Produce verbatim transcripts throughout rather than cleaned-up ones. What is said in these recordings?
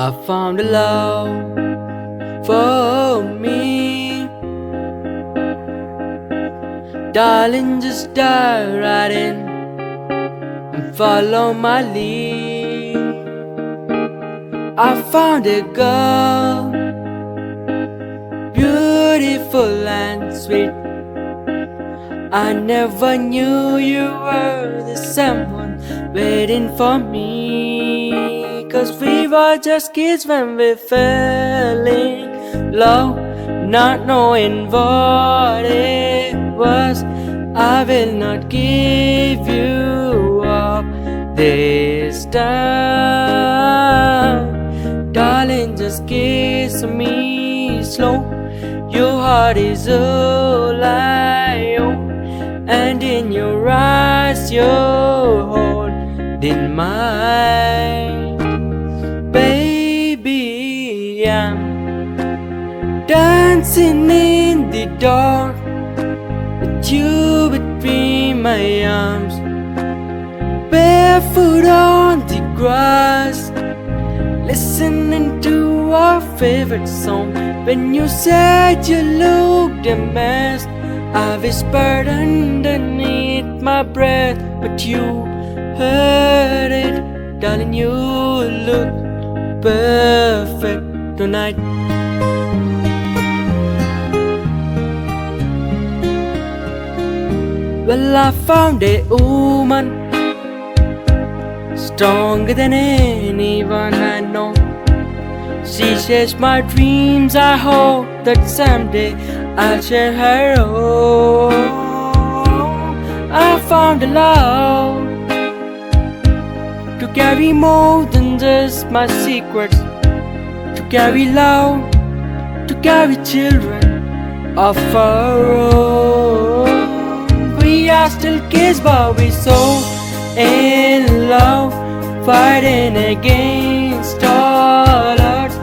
I found a love for me. Darling, just dive right in and follow my lead. I found a girl, beautiful and sweet. I never knew you were the someone waiting for me. Cause we were just kids when we fell in love, not knowing what it was. I will not give you up this time. Darling, just kiss me slow. Your heart is all I own, and in your eyes you're holding mine. Baby, I'm dancing in the dark, with you between my arms, barefoot on the grass, listening to our favorite song. When you said you looked a mess, I whispered underneath my breath, but you heard it. Darling, you look perfect tonight. Well, I found a woman stronger than anyone I know. She shares my dreams, I hope that someday I'll share her own. I found a love to carry more than just my secrets, to carry love, to carry children of our own. We are still kids, but we're so in love, fighting against all odds.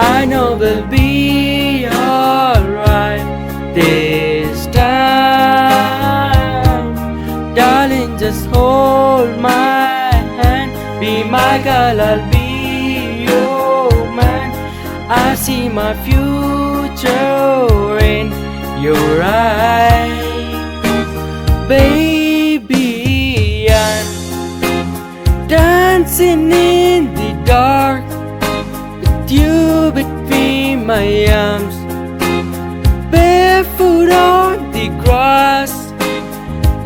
I know we'll be alright this time. Darling, just hold my hand. Be my girl, I'll be your man. I see my future in your eyes. Baby, I'm dancing in the dark, with you between my arms, barefoot on the grass,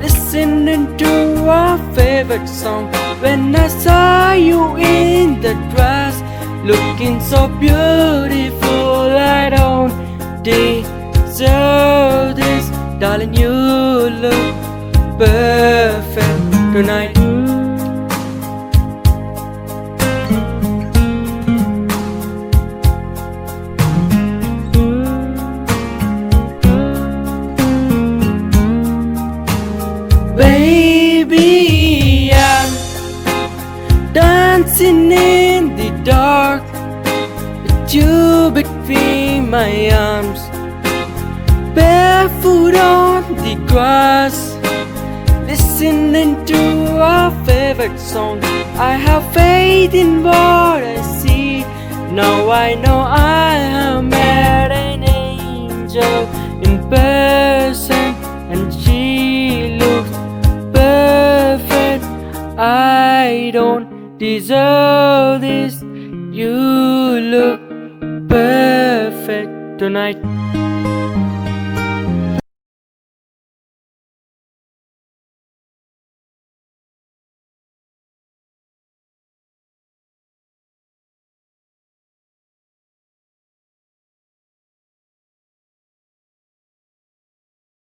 listening to our favorite song. When I saw you in the dress, looking so beautiful, I don't deserve this. Darling, you look perfect tonight. Baby, I'm dancing in the dark, with you between my arms, barefoot on the grass, listening to our favorite song. I have faith in what I see. Now I know I have met an angel in person, and she looks perfect. I don't deserve this. You look perfect tonight.